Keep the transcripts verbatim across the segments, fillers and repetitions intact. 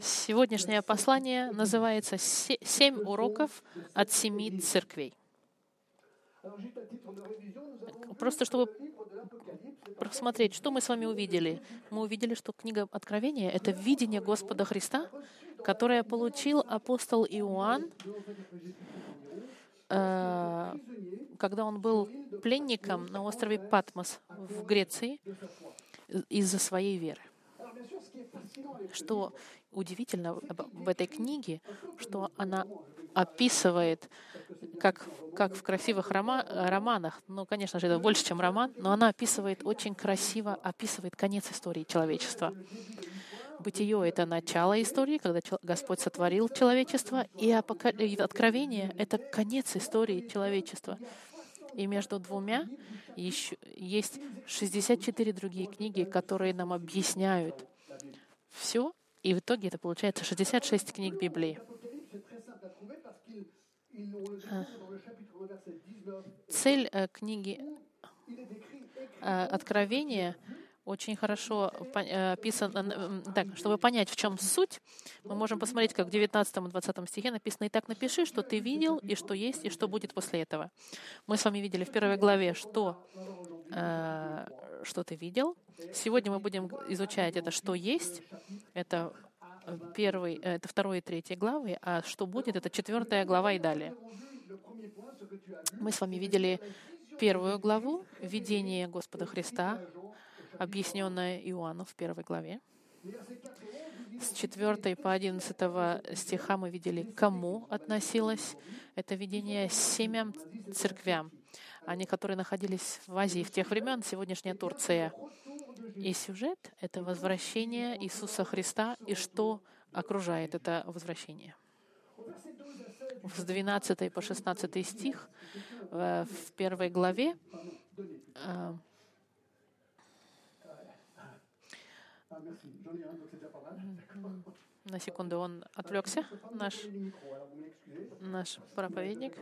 Сегодняшнее послание называется «Семь уроков от семи церквей». Просто чтобы просмотреть, что мы с вами увидели. Мы увидели, что книга Откровения — это видение Господа Христа, которое получил апостол Иоанн, когда он был пленником на острове Патмос в Греции из-за своей веры. Что удивительно в этой книге, что она описывает, как, как в красивых рома, романах, ну, конечно же, это больше, чем роман, но она описывает очень красиво, описывает конец истории человечества. Бытие — это начало истории, когда Господь сотворил человечество, и Откровение — это конец истории человечества. И между двумя еще есть шестьдесят четыре другие книги, которые нам объясняют все, и в итоге это получается шестьдесят шесть книг Библии. Цель книги Откровения очень хорошо описана. Так, чтобы понять, в чем суть, мы можем посмотреть, как в девятнадцатом и двадцатом стихе написано: «Итак, напиши, что ты видел, и что есть, и что будет после этого». Мы с вами видели в первой главе, что, э, что ты видел. Сегодня мы будем изучать это, что есть. Это, первый, это вторая и третья главы, а что будет, это четвертая глава и далее. Мы с вами видели первую главу, видение Господа Христа, объясненное Иоанну в первой главе. С четвёртого по одиннадцатый стиха мы видели, кому относилось это видение: семям церквям. Они, которые находились в Азии в тех времен, сегодняшняя Турция. И сюжет — это возвращение Иисуса Христа и что окружает это возвращение. С двенадцатого по шестнадцатый стих в первой главе На секунду он отвлекся, наш, наш проповедник.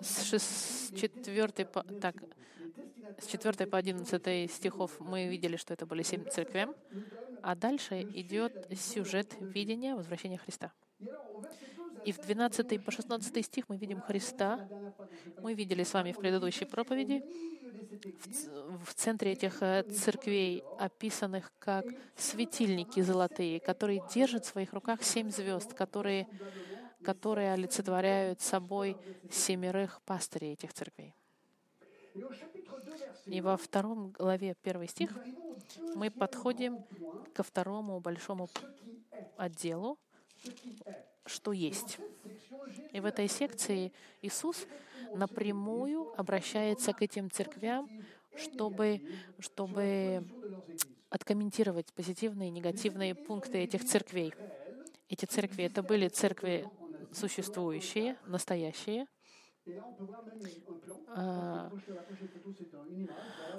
С четвёртого по, так, с четвёртого по одиннадцатый стихов мы видели, что это были семь церквям, а дальше идет сюжет видения возвращения Христа. И в двенадцатый по шестнадцатый стих мы видим Христа. Мы видели с вами в предыдущей проповеди. В, в центре этих церквей, описанных как светильники золотые, которые держат в своих руках семь звезд, которые, которые олицетворяют собой семерых пастырей этих церквей. И во втором главе, первый стих, мы подходим ко второму большому отделу, что есть. И в этой секции Иисус напрямую обращается к этим церквям, чтобы, чтобы откомментировать позитивные и негативные пункты этих церквей. Эти церкви — это были церкви существующие, настоящие.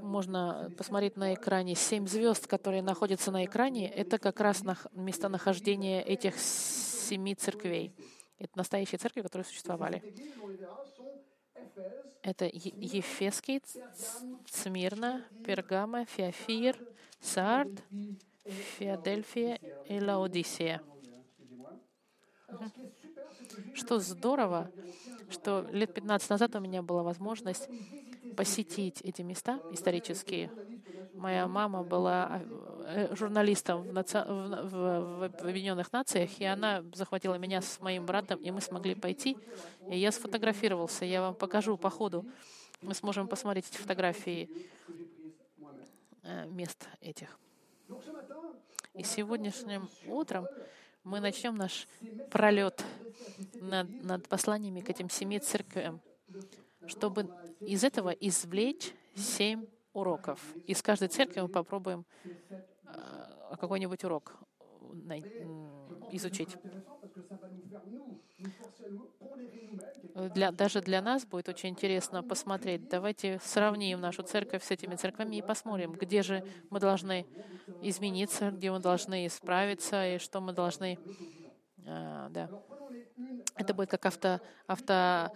Можно посмотреть на экране семь звезд, которые находятся на экране. Это как раз местонахождение этих семи церквей. Это настоящие церкви, которые существовали. Это Ефесский, Смирна, Пергама, Феофир, Саард, Филадельфия и Лаодисия. Что здорово, что лет пятнадцать назад у меня была возможность посетить эти места исторические. Моя мама была журналистом в, наци... в Объединенных Нациях, и она захватила меня с моим братом, и мы смогли пойти. И я сфотографировался. Я вам покажу по ходу. Мы сможем посмотреть эти фотографии мест этих. И сегодняшним утром мы начнем наш пролет над, над посланиями к этим семи церквям, чтобы из этого извлечь семь уроков. Из каждой церкви мы попробуем э, какой-нибудь урок на, изучить. Для, даже для нас будет очень интересно посмотреть. Давайте сравним нашу церковь с этими церквями и посмотрим, где же мы должны измениться, где мы должны исправиться и что мы должны... А, да. Это будет как авто, авто,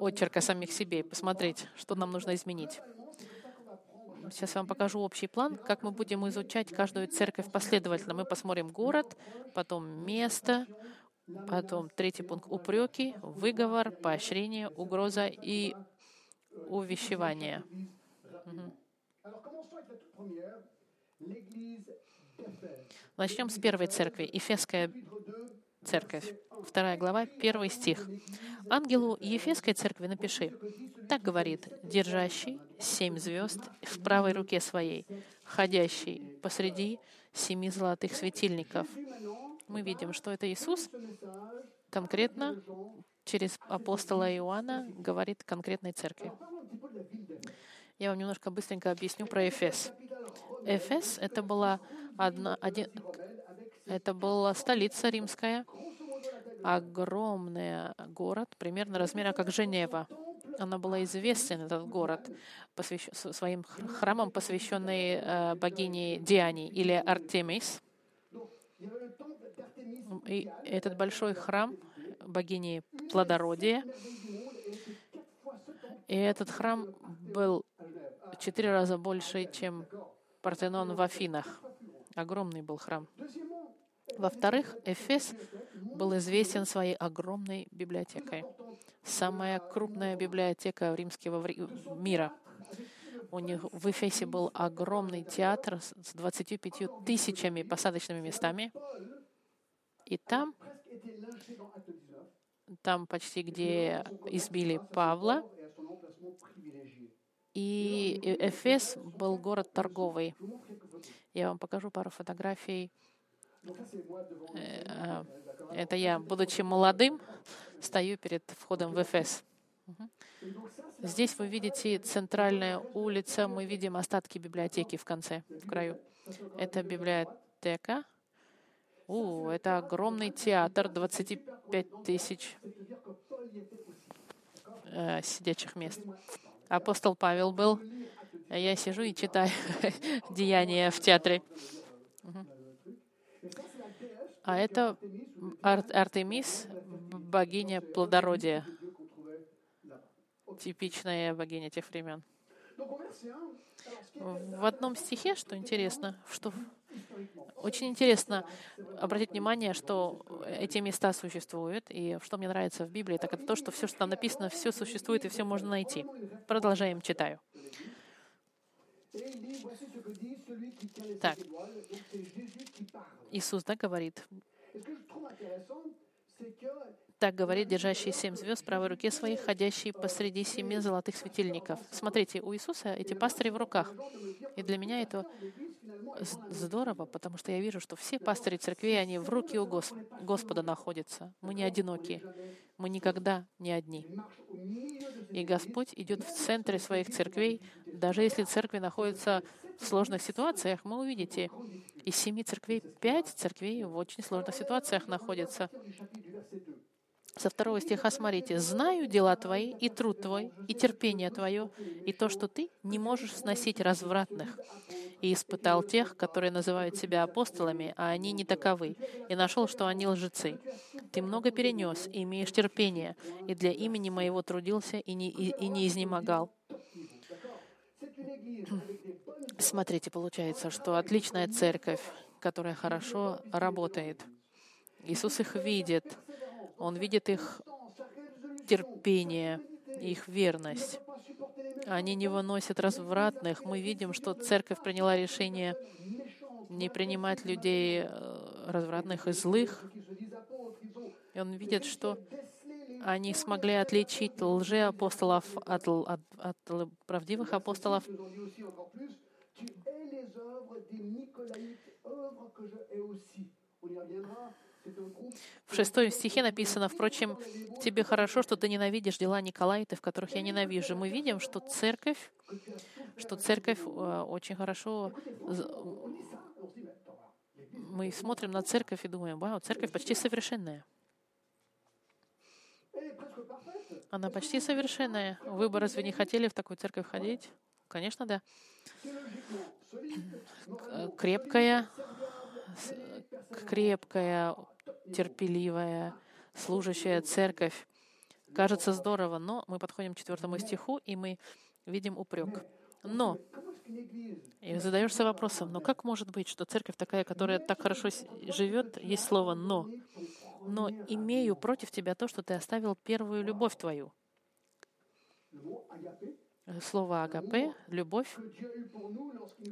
очерк о самих себе и посмотреть, что нам нужно изменить. Сейчас я вам покажу общий план, как мы будем изучать каждую церковь последовательно. Мы посмотрим город, потом место, потом третий пункт — упреки, выговор, поощрение, угроза и увещевание. Начнем с первой церкви, Ефесская церковь. Вторая глава, первый стих. «Ангелу Ефесской церкви напиши, так говорит, держащий семь звезд в правой руке своей, ходящий посреди семи золотых светильников». Мы видим, что это Иисус конкретно через апостола Иоанна говорит конкретной церкви. Я вам немножко быстренько объясню про Эфес. Эфес — это была одна, один, это была столица римская, огромный город, примерно размера как Женева. Она была известен, этот город, посвящ, своим храмом, посвященный богине Диане или Артемис. И этот большой храм богини плодородия. И этот храм был в четыре раза больше, чем Парфенон в Афинах. Огромный был храм. Во-вторых, Эфес был известен своей огромной библиотекой. Самая крупная библиотека римского мира. У них в Эфесе был огромный театр с двадцатью пятью тысячами посадочными местами. И там, там почти где избили Павла, и Эфес был город торговый. Я вам покажу пару фотографий. Это я, будучи молодым, стою перед входом в Эфес. Здесь вы видите центральная улица, мы видим остатки библиотеки в конце, в краю. Это библиотека. О, это огромный театр, двадцать пять тысяч э, сидячих мест. Апостол Павел был. Я сижу и читаю «Деяния» в театре. А это Ар- Артемис, богиня плодородия. Типичная богиня тех времен. В одном стихе, что интересно, что очень интересно обратить внимание, что эти места существуют, и что мне нравится в Библии, так это то, что все, что там написано, все существует и все можно найти. Продолжаем, читаю. Так, Иисус, да, говорит. Так говорит, держащий семь звезд в правой руке своей, ходящий посреди семи золотых светильников. Смотрите, у Иисуса эти пастыри в руках. И для меня это здорово, потому что я вижу, что все пастыри церкви, они в руки у Госп- Господа находятся. Мы не одиноки. Мы никогда не одни. И Господь идет в центре своих церквей. Даже если церкви находятся в сложных ситуациях, мы увидите, из семи церквей пять церквей в очень сложных ситуациях находятся. Со второго стиха смотрите. «Знаю дела твои, и труд твой, и терпение твое, и то, что ты не можешь сносить развратных. И испытал тех, которые называют себя апостолами, а они не таковы, и нашел, что они лжецы. Ты много перенес, и имеешь терпение, и для имени моего трудился, и не, и, и не изнемогал». Смотрите, получается, что отличная церковь, которая хорошо работает. Иисус их видит. Он видит их терпение, их верность. Они не выносят развратных. Мы видим, что церковь приняла решение не принимать людей развратных и злых. И он видит, что они смогли отличить лжеапостолов от, от, от правдивых апостолов. В шестом стихе написано: «Впрочем, тебе хорошо, что ты ненавидишь дела Николаитов, которых я ненавижу». Мы видим, что церковь, что церковь очень хорошо... Мы смотрим на церковь и думаем: «Вау, церковь почти совершенная». Она почти совершенная. Вы бы разве не хотели в такую церковь ходить? Конечно, да. Крепкая, крепкая, терпеливая, служащая церковь, Кажется здорово, но мы подходим к четвертому стиху, и мы видим упрек. Но, и задаешься вопросом, но как может быть, что церковь такая, которая так хорошо живет, есть слово «но». «Но имею против тебя то, что ты оставил первую любовь твою». Слово «агапе», «любовь»,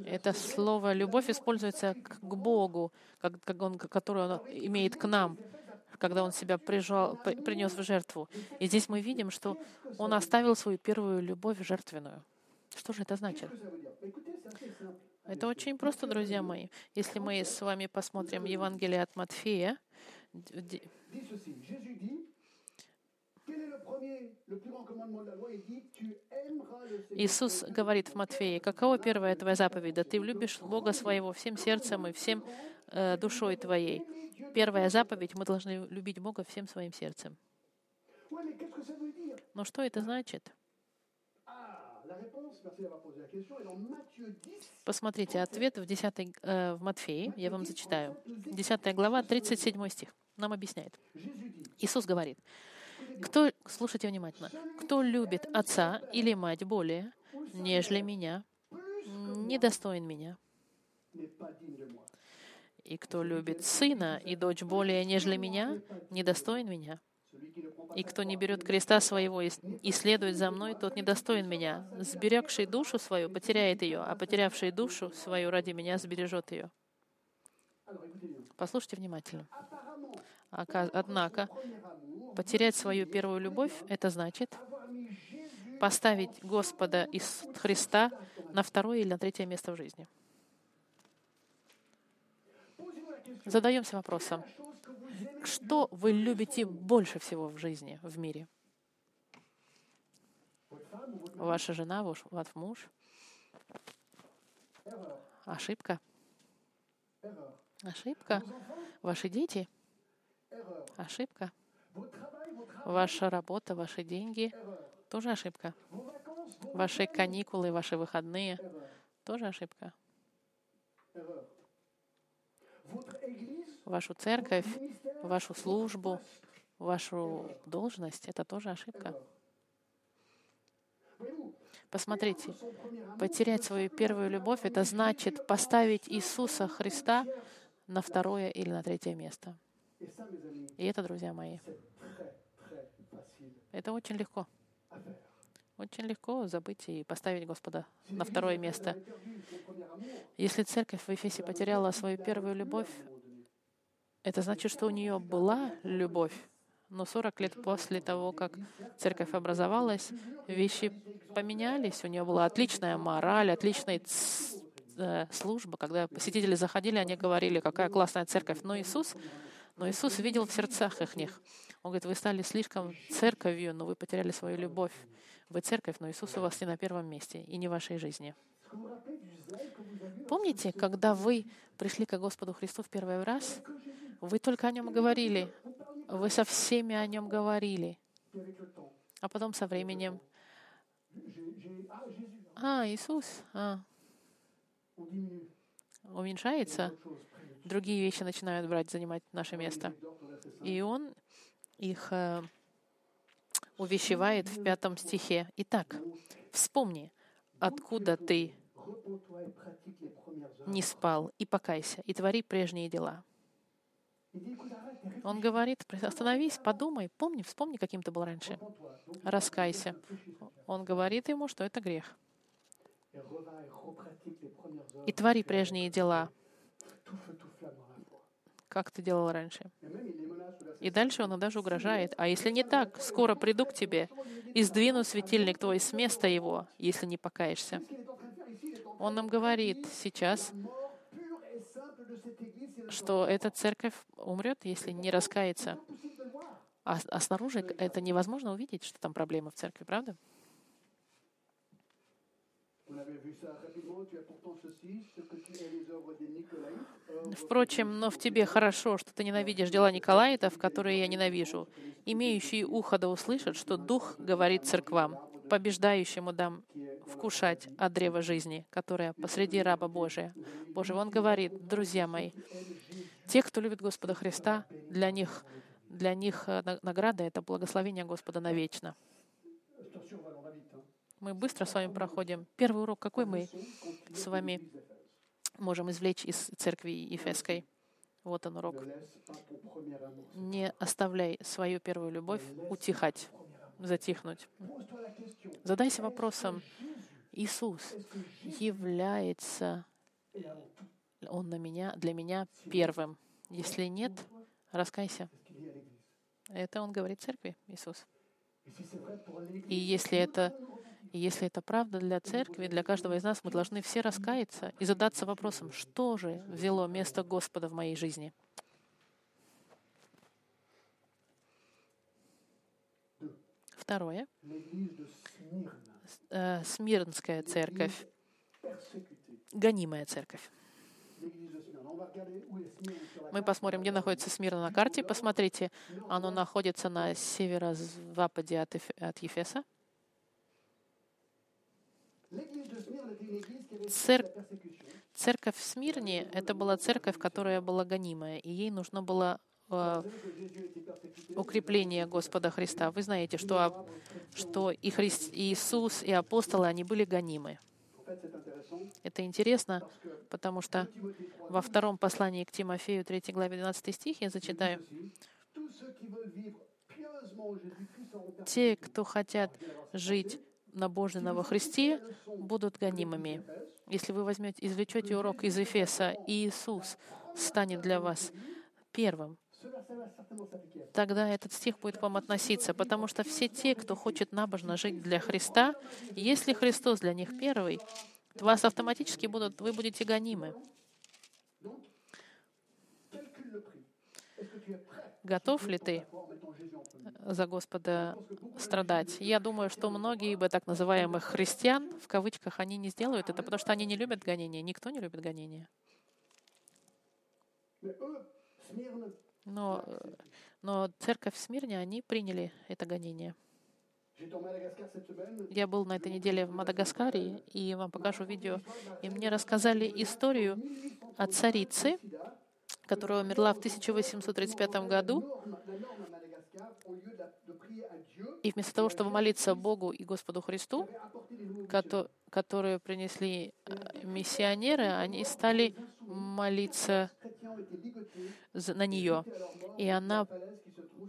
это слово «любовь» используется к Богу, которую Он имеет к нам, когда Он себя прижал, принес в жертву. И здесь мы видим, что Он оставил свою первую любовь жертвенную. Что же это значит? Это очень просто, друзья мои. Если мы с вами посмотрим Евангелие от Матфея, Иисус говорит в Матфее, каково первое твоя заповедь? Да ты любишь Бога своего всем сердцем и всем э, душой твоей. Первая заповедь, мы должны любить Бога всем своим сердцем. Но что это значит? Посмотрите, ответ в, десятой, э, в Матфее, я вам зачитаю. десятая глава, тридцать седьмой стих. Нам объясняет. Иисус говорит, кто, слушайте внимательно, кто любит отца или мать более, нежели меня, недостоин меня. И кто любит сына и дочь более, нежели меня, недостоин меня. И кто не берет креста своего и следует за мной, тот недостоин меня. Сберегший душу свою потеряет ее, а потерявший душу свою ради меня сбережет ее. Послушайте внимательно. Однако, потерять свою первую любовь, это значит поставить Господа из Христа на второе или на третье место в жизни. Задаемся вопросом, что вы любите больше всего в жизни, в мире? Ваша жена, ваш муж? Ошибка? Ошибка? Ваши дети? Ошибка? Ваша работа, ваши деньги? Тоже ошибка? Ваши каникулы, ваши выходные? Тоже ошибка? Вашу церковь, вашу службу, вашу должность — это тоже ошибка. Посмотрите, потерять свою первую любовь — это значит поставить Иисуса Христа на второе или на третье место. И это, друзья мои, это очень легко. Очень легко забыть и поставить Господа на второе место. Если церковь в Ефесе потеряла свою первую любовь, это значит, что у нее была любовь, но сорок лет после того, как церковь образовалась, вещи поменялись. У нее была отличная мораль, отличная служба. Когда посетители заходили, они говорили, какая классная церковь. Но Иисус, но Иисус видел в сердцах их них. Он говорит, вы стали слишком церковью, но вы потеряли свою любовь. Вы церковь, но Иисус у вас не на первом месте и не в вашей жизни. Помните, когда вы пришли к Господу Христу в первый раз, вы только о Нем говорили, вы со всеми о Нем говорили, а потом со временем «А, Иисус, а». Уменьшается, другие вещи начинают брать, занимать наше место. И Он их увещевает в пятом стихе. «Итак, вспомни, откуда ты не спал, и покайся, и твори прежние дела». Он говорит, остановись, подумай, помни, вспомни, каким ты был раньше. Раскайся. Он говорит ему, что это грех. И твори прежние дела, как ты делал раньше. И дальше он даже угрожает. А если не так, скоро приду к тебе и сдвину светильник твой с места его, если не покаешься. Он нам говорит сейчас, что эта церковь умрет, если не раскается. А, а снаружи это невозможно увидеть, что там проблема в церкви, правда? Впрочем, но в тебе хорошо, что ты ненавидишь дела Николаитов, которые я ненавижу. Имеющие ухо да услышат, что Дух говорит церквам, побеждающему дам вкушать от древа жизни, которое посреди раба Божия. Божьего. Он говорит, друзья мои, те, кто любит Господа Христа, для них Для них награда — это благословение Господа навечно. Мы быстро с вами проходим. Первый урок, какой мы с вами можем извлечь из церкви Ефесской? Вот он урок. Не оставляй свою первую любовь утихать, затихнуть. Задайся вопросом: Иисус является Он на меня, для меня первым? Если нет, раскайся. Это Он говорит церкви, Иисус. И если это, если это правда для церкви, для каждого из нас, мы должны все раскаяться и задаться вопросом: что же взяло место Господа в моей жизни? Второе. Смирнская церковь. Гонимая церковь. Мы посмотрим, где находится Смирна на карте. Посмотрите, оно находится на северо-западе от, от Ефеса. Цер... Церковь в Смирне — это была церковь, которая была гонимая, и ей нужно было э, укрепление Господа Христа. Вы знаете, что, что и, Христ, и Иисус, и апостолы, они были гонимы. Это интересно, потому что во втором послании к Тимофею, третьей главе, двенадцатый стих, я зачитаю. «Те, кто хотят жить набожно во Христе, будут гонимыми». Если вы возьмете, извлечете урок из Ефеса, и Иисус станет для вас первым, тогда этот стих будет к вам относиться, потому что все те, кто хочет набожно жить для Христа, если Христос для них первый, то вас автоматически будут, вы будете гонимы. Готов ли ты за Господа страдать? Я думаю, что многие бы так называемых христиан, в кавычках, они не сделают это, потому что они не любят гонения. Никто не любит гонения. Но, но церковь в Смирне, они приняли это гонение. Я был на этой неделе в Мадагаскаре, и вам покажу видео. И мне рассказали историю о царице, которая умерла в тысяча восемьсот тридцать пятом году. И вместо того, чтобы молиться Богу и Господу Христу, которые принесли миссионеры, они стали молиться на нее. И она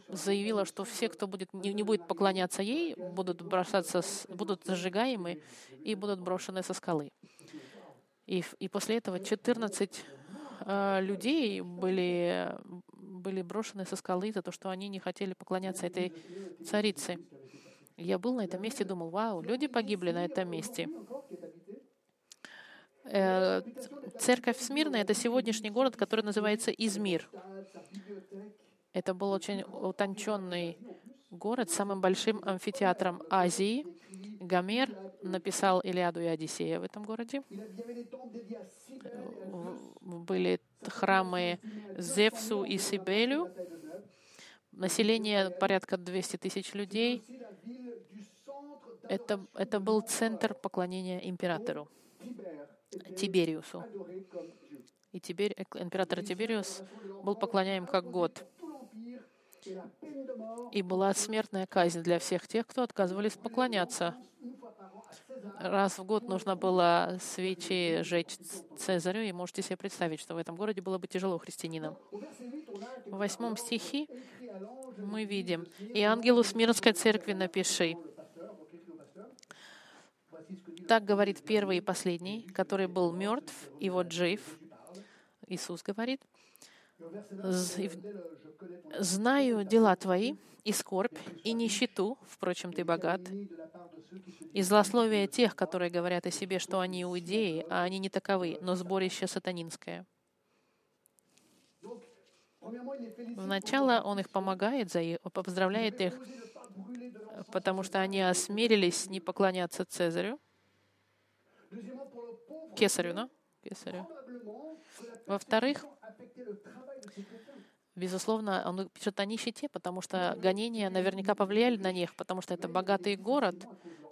заявила, что все, кто будет, не будет поклоняться ей, будут бросаться, будут сжигаемы и будут брошены со скалы. И, и после этого четырнадцать э, людей были, были брошены со скалы за то, что они не хотели поклоняться этой царице. Я был на этом месте и думал: вау, люди погибли на этом месте. Э, церковь Смирна — это сегодняшний город, который называется Измир. Это был очень утонченный город с самым большим амфитеатром Азии. Гомер написал «Илиаду» и «Одиссею» в этом городе. Были храмы Зевсу и Сибелю. Население порядка двести тысяч людей. Это, это был центр поклонения императору Тибериусу. И Тибер... император Тибериус был поклоняем как год. И была смертная казнь для всех тех, кто отказывались поклоняться. Раз в год нужно было свечи жечь Цезарю, и можете себе представить, что в этом городе было бы тяжело христианинам. В восьмом стихе мы видим: «И ангелу Смирнской церкви напиши». Так говорит первый и последний, который был мертв, и вот жив. Иисус говорит: «Знаю дела твои, и скорбь, и нищету, впрочем, ты богат, и злословие тех, которые говорят о себе, что они иудеи, а они не таковы, но сборище сатанинское». Вначале он их помогает, поздравляет их, потому что они осмелились не поклоняться Цезарю, Кесарю, но? Кесарю. Во-вторых, безусловно, он пишет о нищете, потому что гонения наверняка повлияли на них, потому что это богатый город,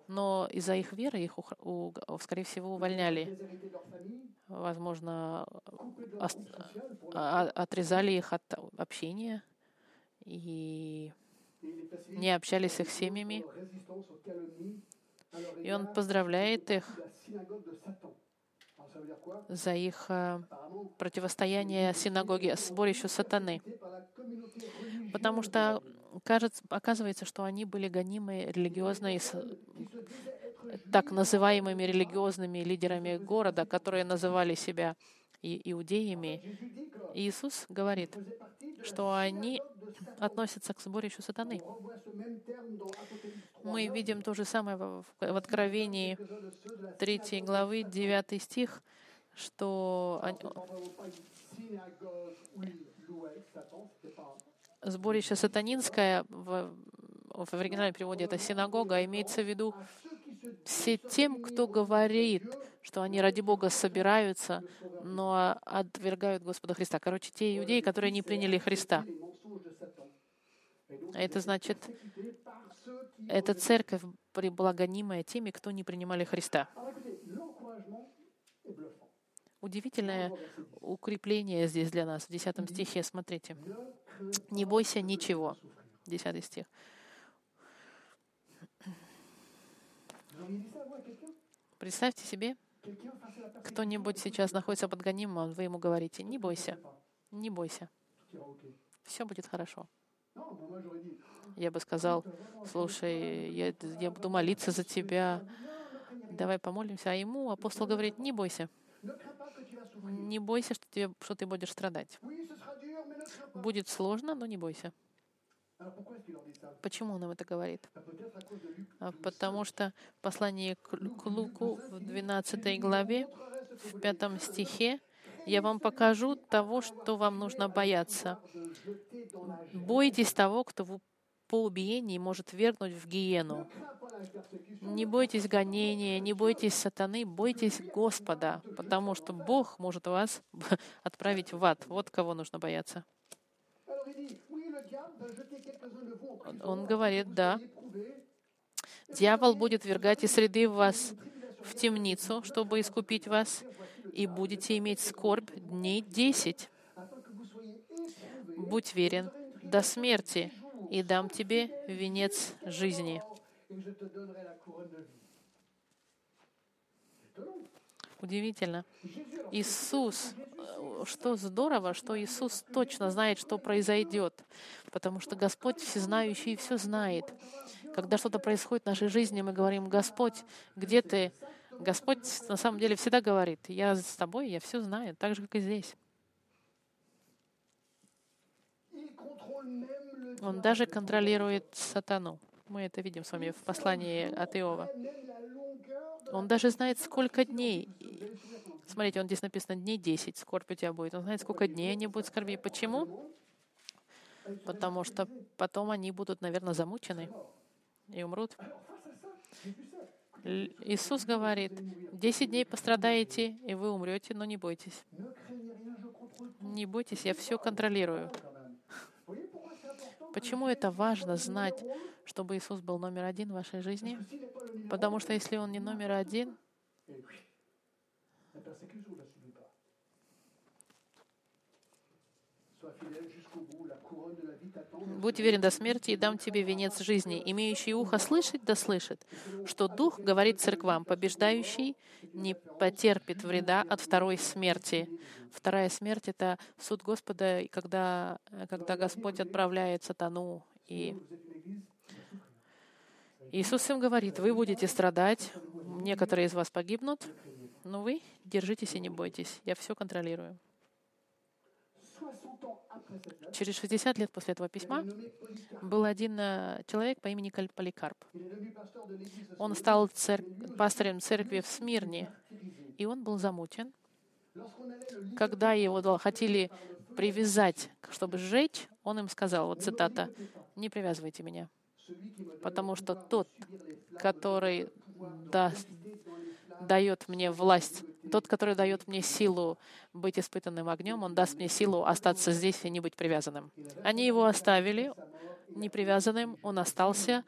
но из-за их веры их, у, у, скорее всего, увольняли. Возможно, отрезали их от общения и не общались с их семьями. И он поздравляет их за их противостояние синагоге, сборищу сатаны. Потому что, кажется, оказывается, что они были гонимы религиозной, так называемыми религиозными лидерами города, которые называли себя иудеями. И Иисус говорит, что они относятся к сборищу сатаны. Мы видим то же самое в Откровении третьей главы, девятый стих, что они... сборище сатанинское, в, в оригинальном переводе это синагога, имеется в виду все тем, кто говорит, что они ради Бога собираются, но отвергают Господа Христа. Короче, те иудеи, которые не приняли Христа. Это значит, эта церковь была гонимая теми, кто не принимали Христа. Удивительное укрепление здесь для нас в десятом стихе. Смотрите. «Не бойся ничего». десятый стих. Представьте себе, кто-нибудь сейчас находится под гонимым, вы ему говорите: «Не бойся, не бойся, все будет хорошо». Я бы сказал: «Слушай, я, я буду молиться за тебя, давай помолимся». А ему апостол говорит: «Не бойся. Не бойся, что, тебе, что ты будешь страдать. Будет сложно, но не бойся». Почему он нам это говорит? Потому что в послании к Луку в двенадцатой главе, в пятом стихе: «Я вам покажу того, что вам нужно бояться. Бойтесь того, кто по убиении может вернуть в гиену. Не бойтесь гонения, не бойтесь сатаны, бойтесь Господа, потому что Бог может вас отправить в ад». Вот кого нужно бояться. Он говорит, да, дьявол будет ввергать из среды вас в темницу, чтобы искупить вас, и будете иметь скорбь дней десять. Будь верен до смерти, и дам тебе венец жизни. Удивительно. Иисус, что здорово, что Иисус точно знает, что произойдет, потому что Господь всезнающий и все знает. Когда что-то происходит в нашей жизни, мы говорим: «Господь, где ты?» Господь на самом деле всегда говорит: «Я с тобой, я все знаю», так же, как и здесь. Он даже контролирует сатану. Мы это видим с вами в послании от Иова. Он даже знает, сколько дней. Смотрите, он здесь написано: «Дней десять, скорбь у тебя будет». Он знает, сколько дней они будут скорбить. Почему? Потому что потом они будут, наверное, замучены и умрут. Иисус говорит: «Десять дней пострадаете, и вы умрете, но не бойтесь. Не бойтесь, я все контролирую». Почему это важно знать, чтобы Иисус был номер один в вашей жизни? Потому что если Он не номер один, «Будь верен до смерти, и дам тебе венец жизни. Имеющий ухо слышать, да слышит, что Дух говорит церквам: побеждающий не потерпит вреда от второй смерти». Вторая смерть — это суд Господа, когда, когда Господь отправляет сатану. И Иисус им говорит: «Вы будете страдать, некоторые из вас погибнут, но вы держитесь и не бойтесь, я все контролирую». Через шестьдесят лет после этого письма был один человек по имени Поликарп. Он стал цер... пастором церкви в Смирне, и он был замучен. Когда его хотели привязать, чтобы сжечь, он им сказал, вот цитата: «Не привязывайте меня, потому что тот, который даст, дает мне власть, тот, который дает мне силу быть испытанным огнем, он даст мне силу остаться здесь и не быть привязанным». Они его оставили непривязанным, он остался,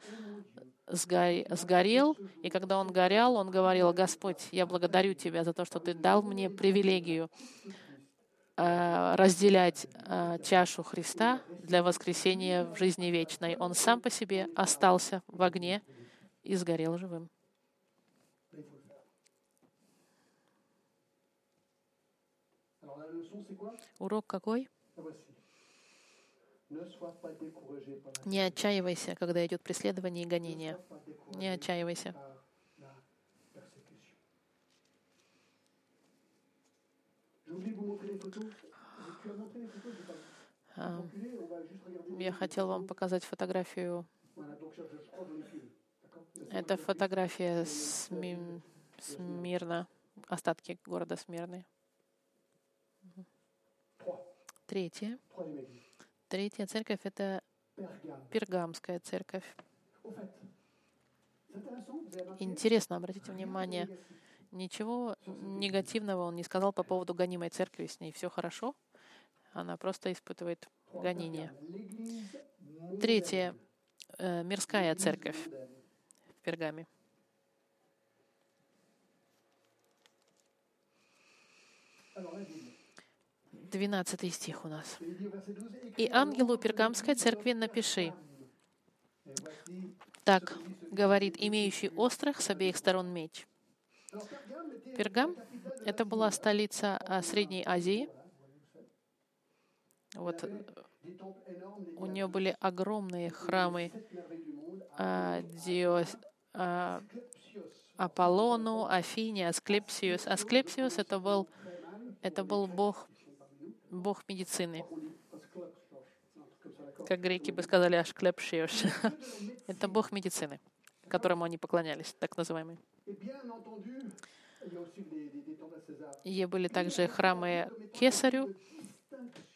сгорел, и когда он горел, он говорил: «Господь, я благодарю Тебя за то, что Ты дал мне привилегию разделять чашу Христа для воскресения в жизни вечной. Он сам по себе остался в огне и сгорел живым. Урок какой? Не отчаивайся, когда идет преследование и гонение. Не отчаивайся. Я хотел вам показать фотографию. Это фотография Сми... Смирна, остатки города Смирны. Третья. Третья церковь — это Пергамская церковь. Интересно, обратите внимание, ничего негативного он не сказал по поводу гонимой церкви. С ней все хорошо. Она просто испытывает гонение. Третья э, мирская церковь в Пергаме. двенадцатый стих у нас. «И ангелу Пергамской церкви напиши. Так говорит имеющий острых с обеих сторон меч». Пергам — это была столица Средней Азии. Вот. У нее были огромные храмы а, Диос, а, Аполлону, Афине, Асклепиус. Асклепиус — это был, это был бог, бог медицины. Как греки бы сказали, Асклепиус. Это бог медицины, которому они поклонялись, так называемый. И были также храмы Кесарю,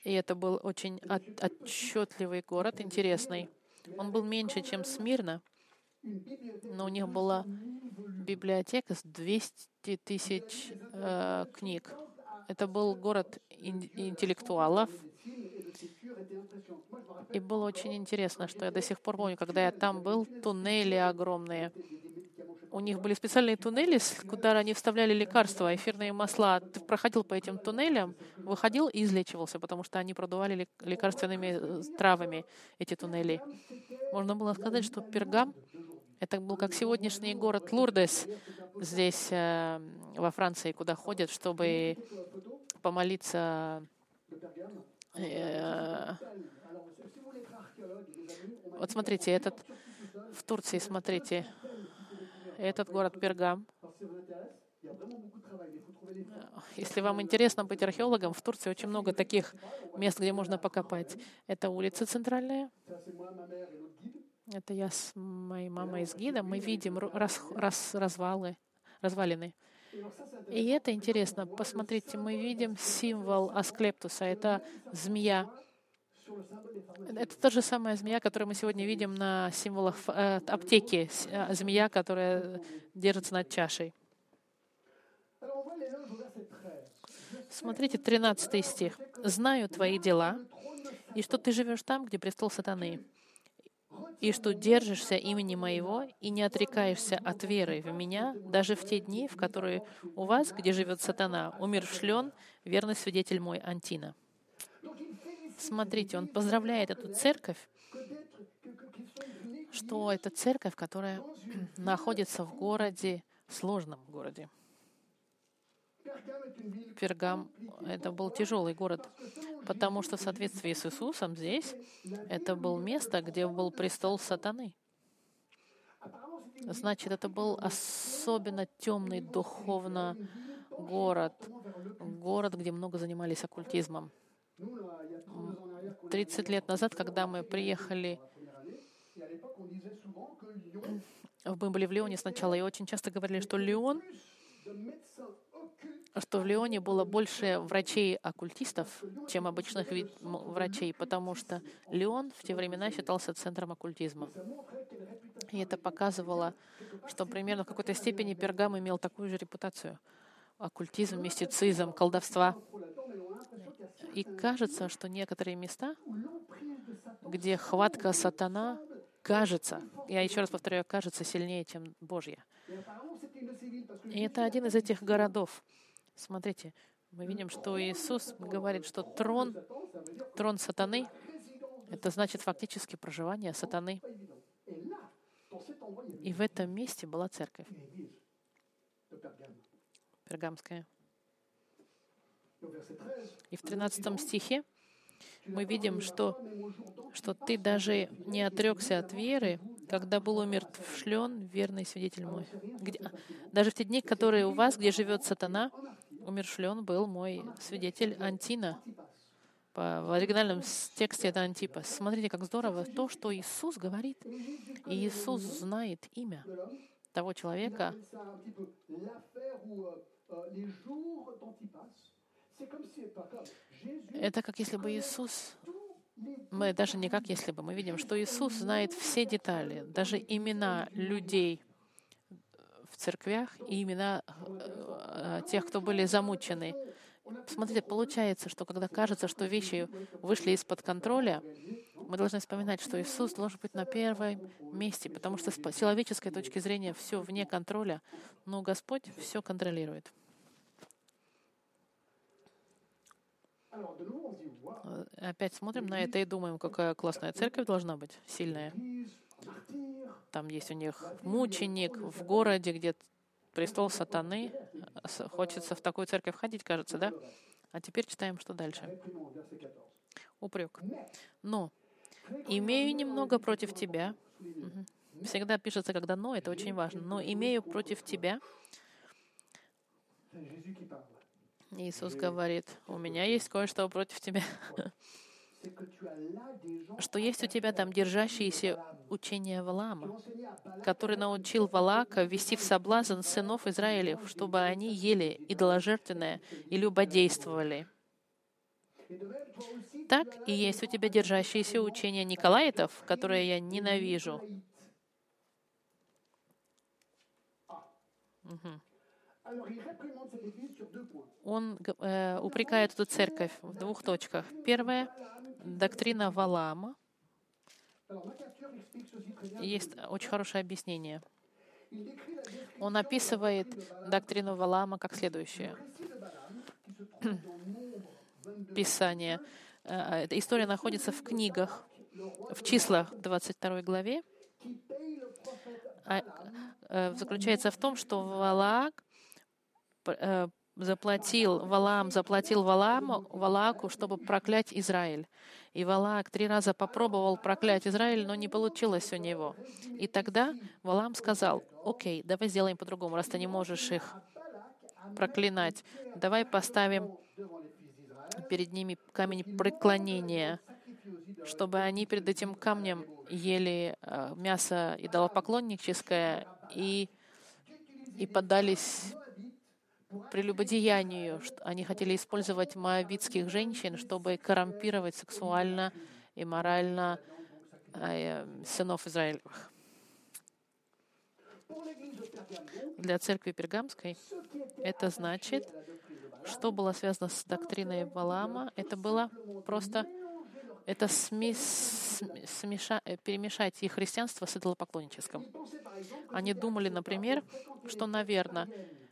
и это был очень от, отчетливый город, интересный. Он был меньше, чем Смирна, но у них была библиотека с двести тысяч э, книг. Это был город ин- интеллектуалов, и было очень интересно, что я до сих пор помню, когда я там был, туннели огромные. У них были специальные туннели, куда они вставляли лекарства, эфирные масла. Ты проходил по этим туннелям, выходил и излечивался, потому что они продували лекарственными травами эти туннели. Можно было сказать, что Пергам — это был как сегодняшний город Лурдес здесь, во Франции, куда ходят, чтобы помолиться. Вот смотрите, этот в Турции, смотрите. Этот город Пергам. Если вам интересно быть археологом, в Турции очень много таких мест, где можно покопать. Это улица центральная. Это я с моей мамой и с гидом. Мы видим раз, раз, развалы, развалины. И это интересно. Посмотрите, мы видим символ Асклептуса. Это змея. Это та же самая змея, которую мы сегодня видим на символах аптеки. Змея, которая держится над чашей. Смотрите, тринадцатый стих. «Знаю твои дела, и что ты живешь там, где престол сатаны, и что держишься имени моего, и не отрекаешься от веры в меня, даже в те дни, в которые у вас, где живет сатана, умершлен верный свидетель мой Антина». Смотрите, он поздравляет эту церковь, что это церковь, которая находится в городе, сложном городе. Пергам — это был тяжелый город, потому что в соответствии с Иисусом здесь это было место, где был престол сатаны. Значит, это был особенно темный духовно город, город, где много занимались оккультизмом. тридцать лет назад, когда мы приехали, мы были в Лионе сначала, и очень часто говорили, что Лион, что в Лионе было больше врачей-оккультистов, чем обычных врачей, потому что Лион в те времена считался центром оккультизма. И это показывало, что примерно в какой-то степени Пергам имел такую же репутацию. Оккультизм, мистицизм, колдовства. И кажется, что некоторые места, где хватка сатана, кажется, я еще раз повторяю, кажется сильнее, чем Божья. И это один из этих городов. Смотрите, мы видим, что Иисус говорит, что трон, трон сатаны, это значит фактически проживание сатаны. И в этом месте была церковь пергамская. И в тринадцатом стихе мы видим, что, что ты даже не отрекся от веры, когда был умертвлен верный свидетель мой. Где, даже в те дни, которые у вас, где живет сатана, умершлен был мой свидетель Антина. По, в оригинальном тексте это Антипас. Смотрите, как здорово то, что Иисус говорит. И Иисус знает имя того человека. Это как если бы Иисус... Мы даже не как если бы. Мы видим, что Иисус знает все детали, даже имена людей в церквях и имена тех, кто были замучены. Смотрите, получается, что когда кажется, что вещи вышли из-под контроля, мы должны вспоминать, что Иисус должен быть на первом месте, потому что с человеческой точки зрения все вне контроля, но Господь все контролирует. Опять смотрим на это и думаем, какая классная церковь должна быть, сильная. Там есть у них мученик в городе, где престол сатаны. Хочется в такую церковь ходить, кажется, да? А теперь читаем, что дальше. Упрек. Но имею немного против тебя. Всегда пишется, когда «но», это очень важно. Но имею против тебя. Иисус говорит, у меня есть кое-что против тебя, что есть у тебя там держащиеся учения Валаама, который научил Валака ввести в соблазн сынов Израилев, чтобы они ели идоложертвенное и любодействовали. Так и есть у тебя держащиеся учения Николаитов, которые я ненавижу. Угу. Он э, упрекает эту церковь в двух точках. Первая — доктрина Валаама. Есть очень хорошее объяснение. Он описывает доктрину Валаама как следующее. Писание. Эта история находится в книгах, в числах двадцать второй главе. А, э, заключается в том, что Валаак заплатил, Валаам заплатил Валааму, Валааку, чтобы проклять Израиль. И Валаак три раза попробовал проклять Израиль, но не получилось у него. И тогда Валаам сказал, окей, давай сделаем по-другому, раз ты не можешь их проклинать. Давай поставим перед ними камень преклонения, чтобы они перед этим камнем ели мясо идолопоклонническое и, и поддались прелюбодеянию. Они хотели использовать моавитских женщин, чтобы коррумпировать сексуально и морально сынов Израилевых. Для церкви пергамской это значит, что было связано с доктриной Валаама, это было просто это смес, смеша, перемешать их христианство с идолопоклонническим. Они думали, например, что, наверное,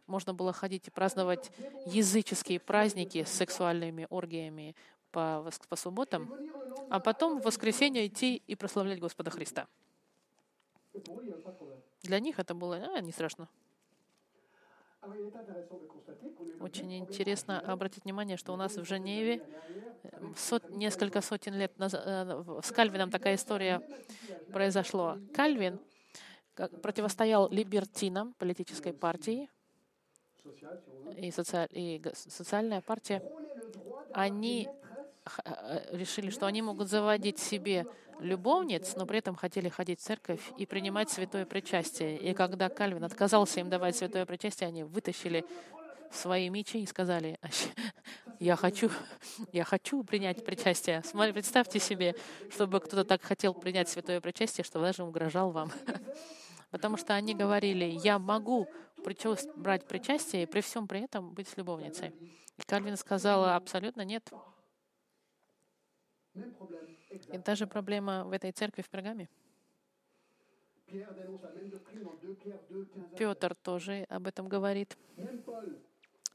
можно было ходить и праздновать языческие праздники с сексуальными оргиями по, по субботам, а потом в воскресенье идти и прославлять Господа Христа. Для них это было а, не страшно. Очень интересно обратить внимание, что у нас в Женеве сот, несколько сотен лет назад с Кальвином такая история произошла. Кальвин противостоял либертинам, политической партии, и, соци... и социальная партия, они решили, что они могут заводить себе любовниц, но при этом хотели ходить в церковь и принимать святое причастие. И когда Кальвин отказался им давать святое причастие, они вытащили свои мечи и сказали, я хочу, я хочу принять причастие. Представьте себе, чтобы кто-то так хотел принять святое причастие, что даже угрожал вам. Потому что они говорили, я могу брать причастие и при всем при этом быть с любовницей. И Кальвин сказала, абсолютно нет. И та же проблема в этой церкви в Пергаме. Петр тоже об этом говорит.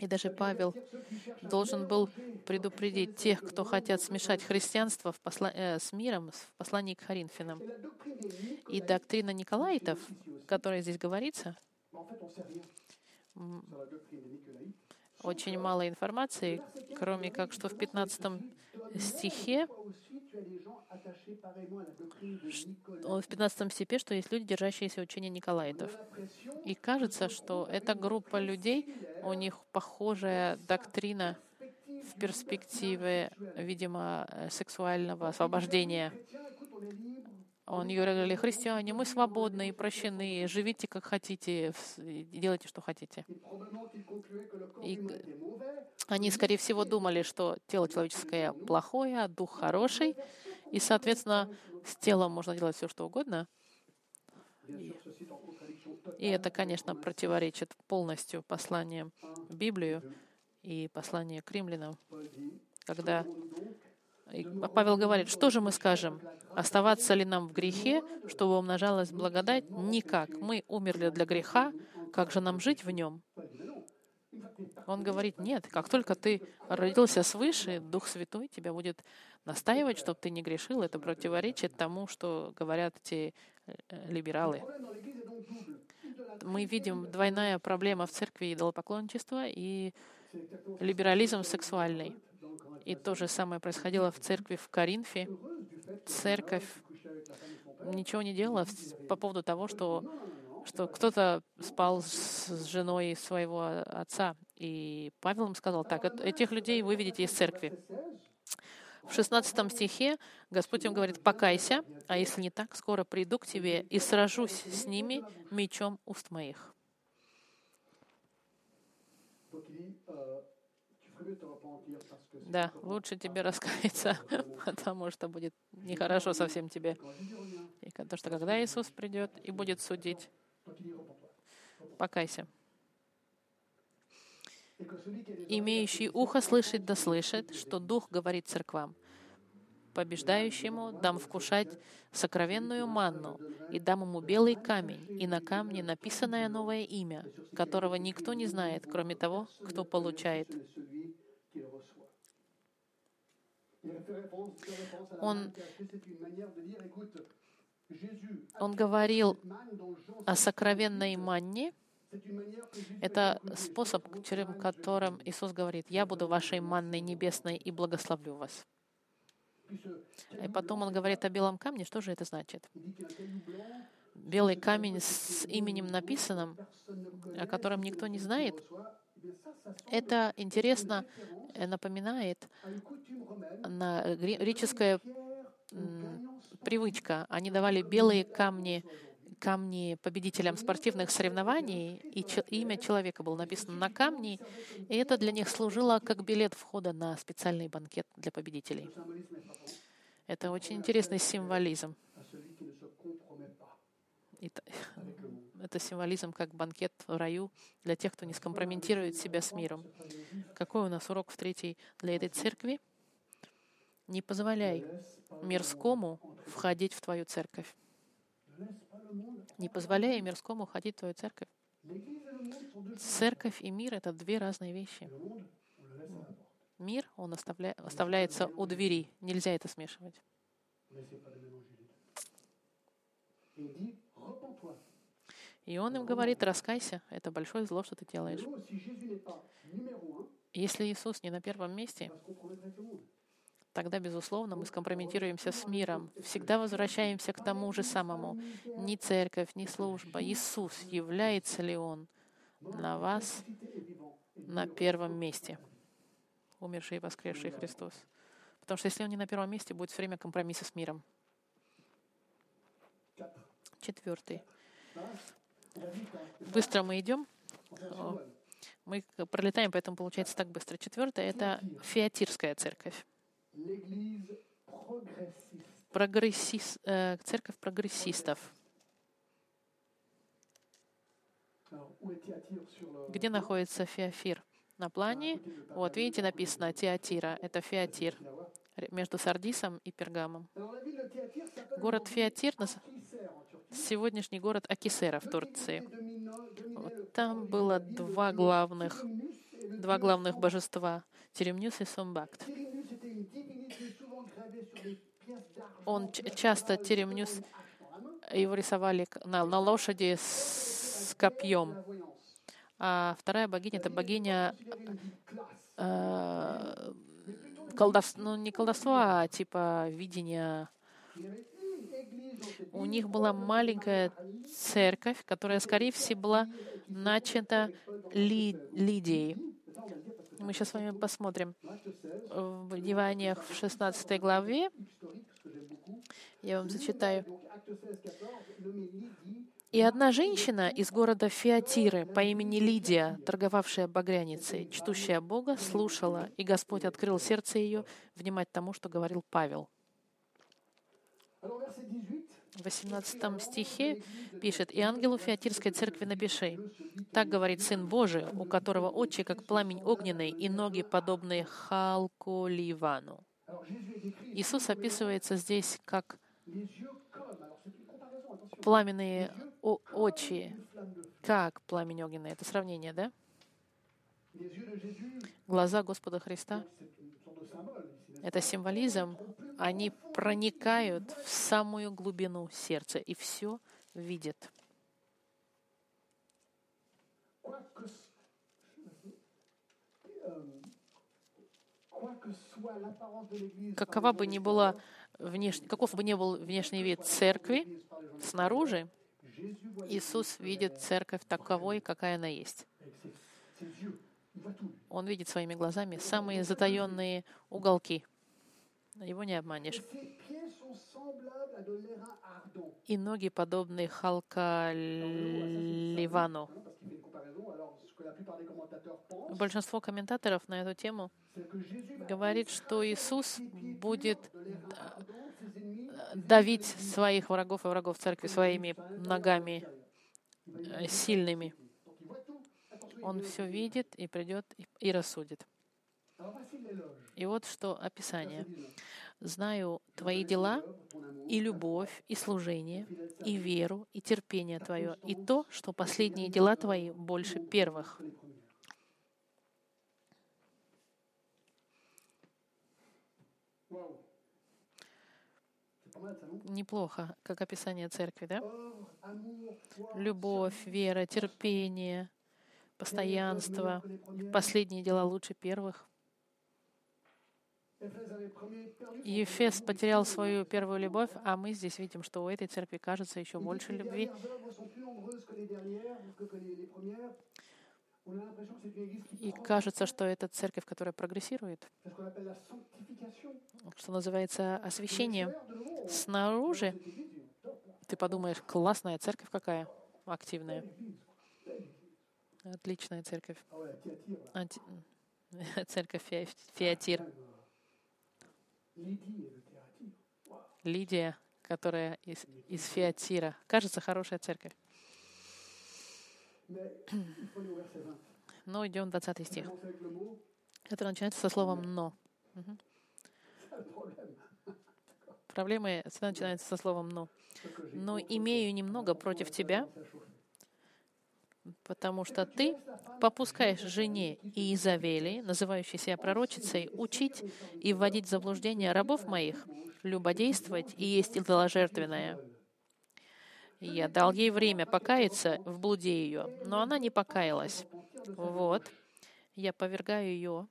И даже Павел должен был предупредить тех, кто хотят смешать христианство в посла... э, с миром в послании к Коринфянам. И доктрина Николаитов, которая здесь говорится, очень мало информации, кроме как, что в пятнадцатом стихе, в пятнадцатом стихе, что есть люди, держащиеся учения Николаитов. И кажется, что эта группа людей, у них похожая доктрина в перспективе, видимо, сексуального освобождения. Он говорил: христиане, мы свободны и прощены, живите как хотите, делайте, что хотите. И они, скорее всего, думали, что тело человеческое плохое, а дух хороший, и, соответственно, с телом можно делать все, что угодно. И это, конечно, противоречит полностью посланиям в Библию и посланию к римлянам, когда и Павел говорит: что же мы скажем? Оставаться ли нам в грехе, чтобы умножалась благодать? Никак. Мы умерли для греха, как же нам жить в нем? Он говорит: нет, как только ты родился свыше, Дух Святой тебя будет настаивать, чтобы ты не грешил. Это противоречит тому, что говорят те либералы. Мы видим двойная проблема в церкви: идолопоклонничество и либерализм сексуальный. И то же самое происходило в церкви в Коринфе. Церковь ничего не делала по поводу того, что, что кто-то спал с женой своего отца. И Павел им сказал: так, этих людей вы видите из церкви. В шестнадцатом стихе Господь им говорит: покайся, а если не так, скоро приду к тебе и сражусь с ними мечом уст моих. Да, лучше тебе раскаяться, потому что будет нехорошо совсем тебе. И то, что когда Иисус придет и будет судить, покайся. Имеющий ухо слышит, да слышит, что Дух говорит церквам. Побеждающему дам вкушать сокровенную манну, и дам ему белый камень, и на камне написанное новое имя, которого никто не знает, кроме того, кто получает. Он, он говорил о сокровенной манне. Это способ, которым Иисус говорит: «Я буду вашей манной небесной и благословлю вас». И потом он говорит о белом камне. Что же это значит? Белый камень с именем написанным, о котором никто не знает. Это интересно напоминает на греческая привычка. Они давали белые камни, камни победителям спортивных соревнований, и имя человека было написано на камне, и это для них служило как билет входа на специальный банкет для победителей. Это очень интересный символизм. Это символизм как банкет в раю для тех, кто не скомпрометирует себя с миром. Какой у нас урок в третьей для этой церкви? Не позволяй мирскому входить в твою церковь. Не позволяй мирскому входить в твою церковь. Церковь и мир — это две разные вещи. Мир, он оставля... оставляется у двери. Нельзя это смешивать. И он им говорит: раскайся, это большое зло, что ты делаешь. Если Иисус не на первом месте, тогда, безусловно, мы скомпрометируемся с миром. Всегда возвращаемся к тому же самому. Ни церковь, ни служба. Иисус, является ли Он на вас на первом месте? Умерший и воскресший Христос. Потому что если Он не на первом месте, будет все время компромиссы с миром. Четвертый. Быстро мы идем. Мы пролетаем, поэтому получается так быстро. Четвертое — это фиатирская церковь. Прогрессис, э, церковь прогрессистов. Где находится Фиатир? На плане. Вот, видите, написано Тиатира. Это Фиатир. Между Сардисом и Пергамом. Город Фиатир сегодняшний город Акисера в Турции. Вот там было два главных Два главных божества — Теремнюс и Сумбакт. Он часто, Теремнюс, его рисовали на, на лошади с копьем. А вторая богиня — это богиня э, колдовства, ну не колдовства, а типа видения. У них была маленькая церковь, которая, скорее всего, была начата Ли, Лидией. Мы сейчас с вами посмотрим. В Деяниях в шестнадцатой главе, я вам зачитаю. «И одна женщина из города Фиатиры по имени Лидия, торговавшая багряницей, чтущая Бога, слушала, и Господь открыл сердце ее внимать тому, что говорил Павел». В восемнадцатом стихе пишет: «И ангелу Фиатирской церкви напиши, так говорит Сын Божий, у которого очи, как пламень огненный, и ноги, подобные Халколивану». Иисус описывается здесь как пламенные очи, как пламень огненный. Это сравнение, да? Глаза Господа Христа — это символизм. Они проникают в самую глубину сердца и все видят. Какова бы ни была внеш... Каков бы ни был внешний вид церкви снаружи, Иисус видит церковь таковой, какая она есть. Он видит своими глазами самые затаенные уголки. Его не обманешь. «И ноги, подобные Халколивану». Большинство комментаторов на эту тему говорит, что Иисус будет давить своих врагов и врагов церкви своими ногами сильными. Он все видит и придет и рассудит. И вот что описание. «Знаю твои дела, и любовь, и служение, и веру, и терпение твое, и то, что последние дела твои больше первых». Неплохо, как описание церкви, да? Любовь, вера, терпение, постоянство, последние дела лучше первых. Ефес потерял свою первую любовь, а мы здесь видим, что у этой церкви, кажется, еще больше любви. И кажется, что это церковь, которая прогрессирует, что называется освящение. Снаружи ты подумаешь, классная церковь какая, активная, отличная церковь. Анти... Церковь Фиатир. Лидия, которая из, из Фиатира. Кажется, хорошая церковь. Но идем в двадцатый стих, который начинается со словом «но». Угу. Проблемы всегда начинаются со словом «но». «Но имею немного против тебя, потому что ты попускаешь жене Иезавели, называющей себя пророчицей, учить и вводить в заблуждение рабов моих, любодействовать и есть идоложертвенное. Я дал ей время покаяться в блуде ее, но она не покаялась. Вот, я повергаю ее».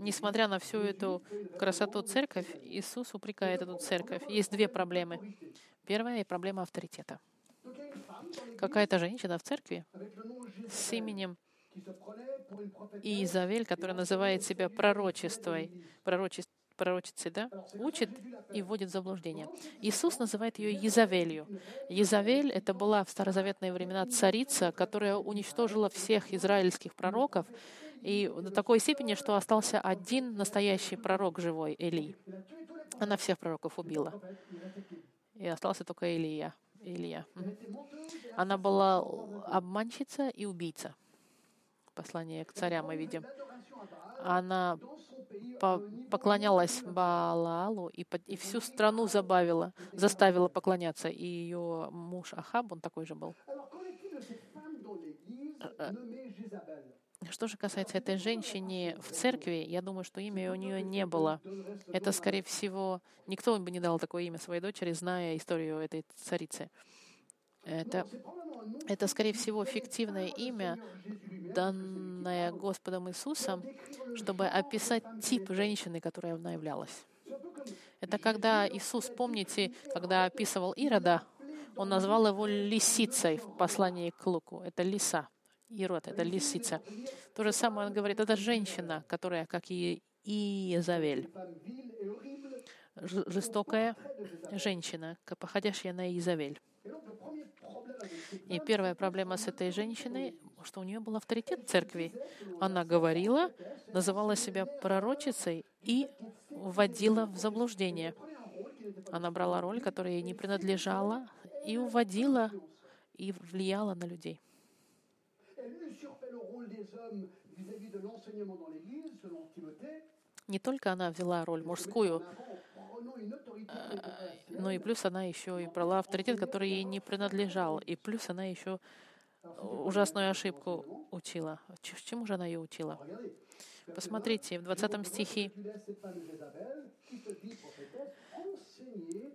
Несмотря на всю эту красоту церковь, Иисус упрекает эту церковь. Есть две проблемы. Первая — проблема авторитета. Какая-то женщина в церкви с именем Иезавель, которая называет себя пророчествой, пророче, пророчицей, да, учит и вводит в заблуждение. Иисус называет ее Иезавелью. Иезавель — это была в старозаветные времена царица, которая уничтожила всех израильских пророков, и до такой степени, что остался один настоящий пророк живой, Илий. Она всех пророков убила. И остался только Илия. Илия. Она была обманщица и убийца. Послание к царям мы видим. Она поклонялась Баалалу и, и всю страну забавила, заставила поклоняться. И ее муж Ахаб, он такой же был. Что же касается этой женщины в церкви, я думаю, что имя у нее не было. Это, скорее всего, никто бы не дал такое имя своей дочери, зная историю этой царицы. Это, это скорее всего, фиктивное имя, данное Господом Иисусом, чтобы описать тип женщины, которой она являлась. Это когда Иисус, помните, когда описывал Ирода, он назвал его лисицей в послании к Луку. Это лиса. Ирод — это лисица. То же самое он говорит, это женщина, которая, как и Иезавель, жестокая женщина, походящая на Иезавель. И первая проблема с этой женщиной, что у нее был авторитет в церкви. Она говорила, называла себя пророчицей и вводила в заблуждение. Она брала роль, которая ей не принадлежала, и уводила, и влияла на людей. Не только она взяла роль мужскую, но и плюс она еще и брала авторитет, который ей не принадлежал, и плюс она еще ужасную ошибку учила. Чему же она ее учила? Посмотрите, в двадцатом стихе.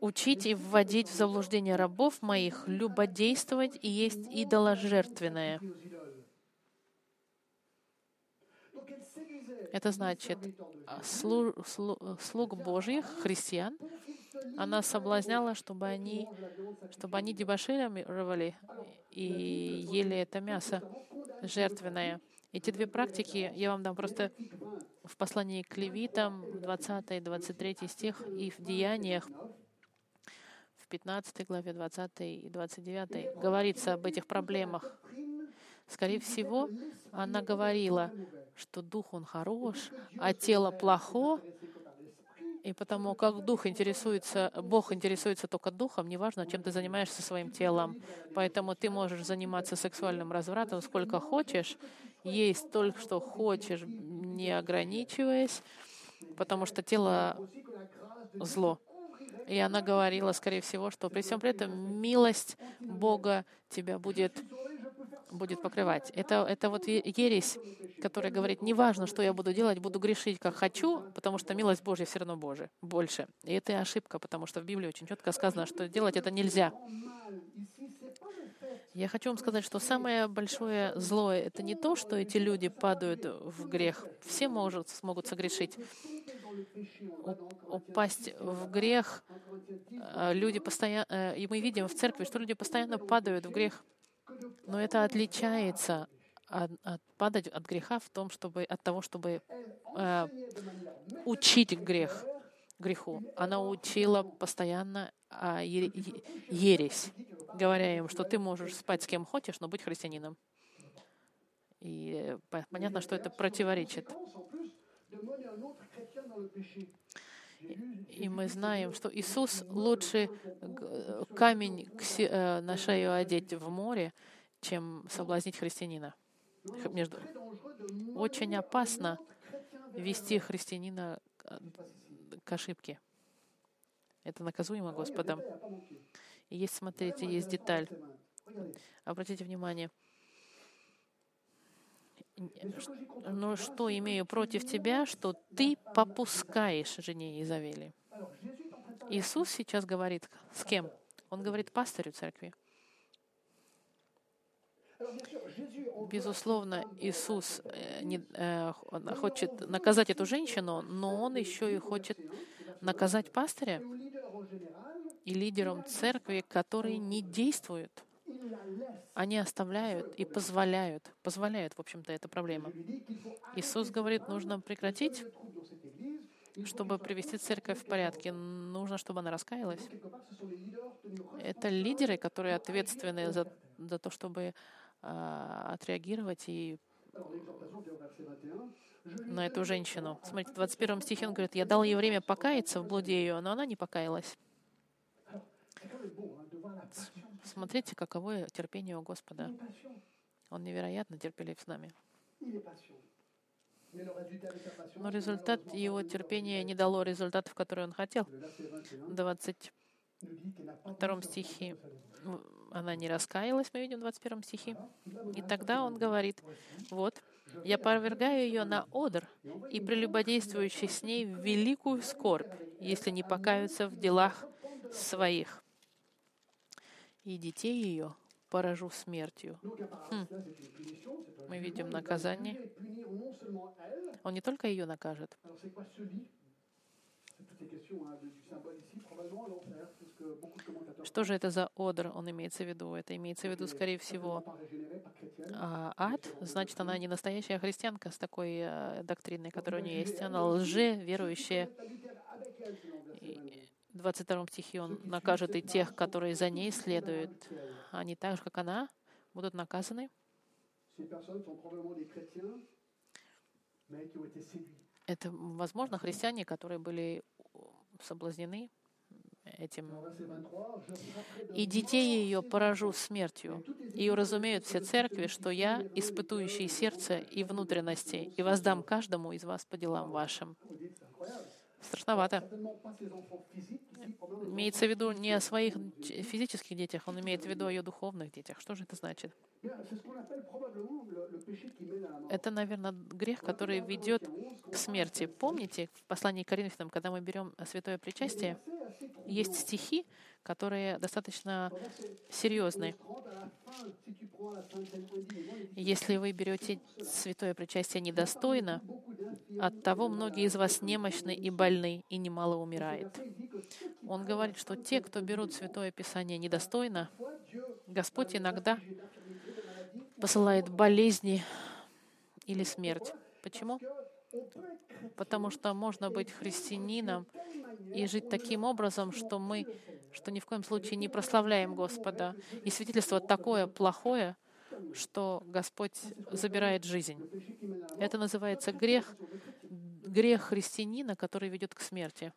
«Учить и вводить в заблуждение рабов моих, любодействовать и есть идоложертвенное». Это значит, слу, слу, слуг Божьих, христиан, она соблазняла, чтобы они, чтобы они дебошировали и ели это мясо жертвенное. Эти две практики, я вам дам просто в послании к Левитам, двадцатый и двадцать третий стих, и в Деяниях, в пятнадцатой главе, двадцатой и двадцать девятой, говорится об этих проблемах. Скорее всего, она говорила, что дух он хорош, а тело плохо, и потому как дух интересуется, Бог интересуется только духом, неважно, чем ты занимаешься своим телом. Поэтому ты можешь заниматься сексуальным развратом сколько хочешь, есть только что хочешь, не ограничиваясь, потому что тело зло. И она говорила, скорее всего, что при всем при этом милость Бога тебя будет будет покрывать. Это, это вот ересь, которая говорит, неважно, что я буду делать, буду грешить, как хочу, потому что милость Божья все равно Божья, больше. И это ошибка, потому что в Библии очень четко сказано, что делать это нельзя. Я хочу вам сказать, что самое большое зло — это не то, что эти люди падают в грех. Все могут, смогут согрешить. Упасть в грех. Люди постоянно, и мы видим в церкви, что люди постоянно падают в грех. Но это отличается от, от падать от греха в том, чтобы от того, чтобы э, учить грех, греху. Она учила постоянно э, ересь, говоря им, что ты можешь спать с кем хочешь, но быть христианином. И понятно, что это противоречит. И мы знаем, что Иисус лучше камень на шею одеть в море, чем соблазнить христианина. Очень опасно вести христианина к ошибке. Это наказуемо Господом. И есть, смотрите, есть деталь. Обратите внимание. «Но что имею против тебя, что ты попускаешь жене Иезавели?» Иисус сейчас говорит с кем? Он говорит пастырю церкви. Безусловно, Иисус не, э, хочет наказать эту женщину, но Он еще и хочет наказать пастыря и лидером церкви, которые не действуют. Они оставляют и позволяют. Позволяют, в общем-то, эта проблема. Иисус говорит, нужно прекратить, чтобы привести церковь в порядке. Нужно, чтобы она раскаялась. Это лидеры, которые ответственны за, за то, чтобы а, отреагировать и на эту женщину. Смотрите, в двадцать первом стихе он говорит, «Я дал ей время покаяться в блуде ее, но она не покаялась». Смотрите, каково терпение у Господа. Он невероятно терпелив с нами. Но результат его терпения не дало результатов, которые он хотел. В двадцать втором стихе она не раскаялась, мы видим в двадцать первом стихе. И тогда он говорит: «Вот, я повергаю ее на одр и прелюбодействующих с ней в великую скорбь, если не покаются в делах своих. И детей ее поражу смертью». Хм. Мы видим наказание. Он не только ее накажет. Что же это за одр, он имеется в виду? Это имеется в виду, скорее всего, ад. Значит, она не настоящая христианка с такой доктриной, которая у нее есть. Она лжеверующая. В двадцать втором стихе он накажет и тех, которые за ней следуют. Они так же, как она, будут наказаны. Это, возможно, христиане, которые были соблазнены этим. «И детей ее поражу смертью, и уразумеют все церкви, что я, испытующий сердце и внутренности, и воздам каждому из вас по делам вашим». Страшновато. Имеется в виду не о своих физических детях, он имеет в виду о ее духовных детях. Что же это значит? Это, наверное, грех, который ведет к смерти. Помните, в послании к Коринфянам, когда мы берем святое причастие, есть стихи, которые достаточно серьезные. «Если вы берете святое причастие недостойно, оттого многие из вас немощны и больны, и немало умирает». Он говорит, что те, кто берут святое Писание недостойно, Господь иногда посылает болезни или смерть. Почему? Потому что можно быть христианином и жить таким образом, что мы, что ни в коем случае не прославляем Господа. И свидетельство такое плохое, что Господь забирает жизнь. Это называется грех, грех христианина, который ведет к смерти.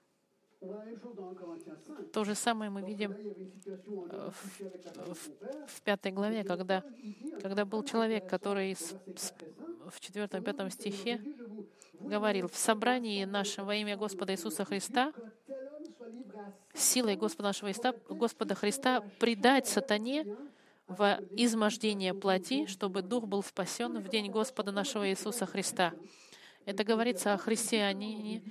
То же самое мы видим в, в, в пятой главе, когда, когда был человек, который с, с, в четвёртом-пятом стихе говорил: «В собрании нашем во имя Господа Иисуса Христа, силой Господа нашего Христа, Господа Христа предать сатане в измождение плоти, чтобы дух был спасен в день Господа нашего Иисуса Христа». Это говорится о христианине,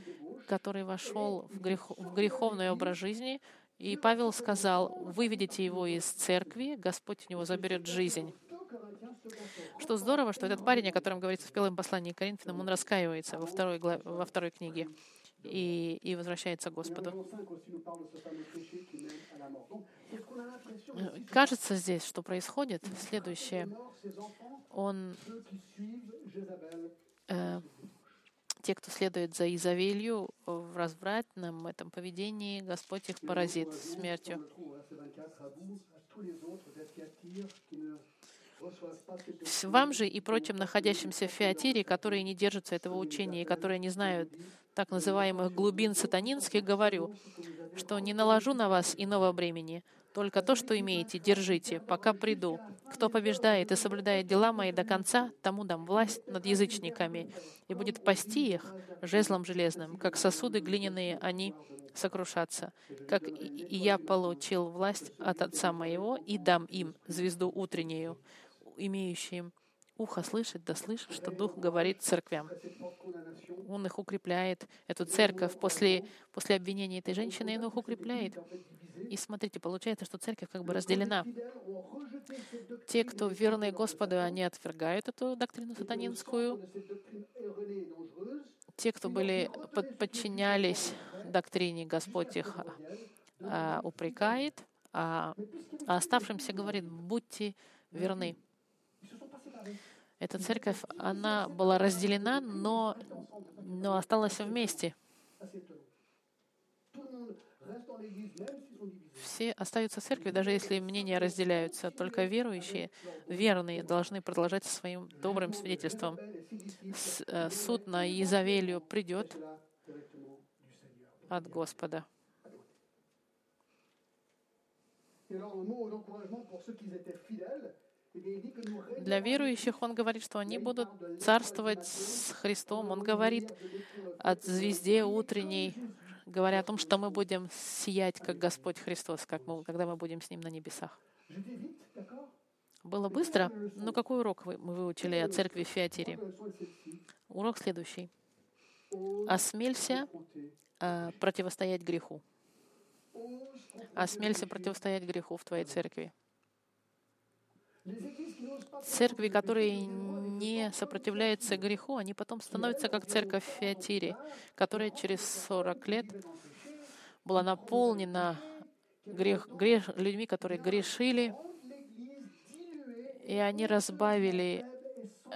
который вошел в, грех, в греховный образ жизни, и Павел сказал: «Выведите его из церкви, Господь у него заберет жизнь». Что здорово, что этот парень, о котором говорится в первом послании к Коринфянам, он раскаивается во второй, глав... во второй книге и... и возвращается к Господу. Кажется здесь, что происходит следующее. Он... Э... Те, кто следует за Иезавелью в развратном этом поведении, Господь их поразит смертью. «Вам же и прочим находящимся в Фиатире, которые не держатся этого учения и которые не знают так называемых глубин сатанинских, говорю, что не наложу на вас иного бремени. Только то, что имеете, держите, пока приду. Кто побеждает и соблюдает дела мои до конца, тому дам власть над язычниками, и будет пасти их жезлом железным, как сосуды глиняные они сокрушатся. Как и я получил власть от Отца моего, и дам им звезду утреннюю, имеющим ухо слышать, да слышит, что Дух говорит церквям». Он их укрепляет, эту церковь, после, после обвинения этой женщины, он их укрепляет. И смотрите, получается, что церковь как бы разделена. Те, кто верны Господу, они отвергают эту доктрину сатанинскую. Те, кто были, подчинялись доктрине, Господь их а, упрекает, а, а оставшимся говорит: «Будьте верны». Эта церковь, она была разделена, но, но осталась вместе. Все остаются в церкви, даже если мнения разделяются. Только верующие, верные, должны продолжать своим добрым свидетельством. Суд на Иезавелью придет от Господа. Для верующих он говорит, что они будут царствовать с Христом. Он говорит о звезде утренней, говоря о том, что мы будем сиять, как Господь Христос, как мы, когда мы будем с Ним на небесах. Было быстро, но какой урок мы выучили о церкви в Фиатире? Урок следующий. Осмелься э, противостоять греху. Осмелься противостоять греху в твоей церкви. Церкви, которые не сопротивляются греху, они потом становятся как церковь в Фиатире, которая через сорок лет была наполнена грех, грех, людьми, которые грешили, и они разбавили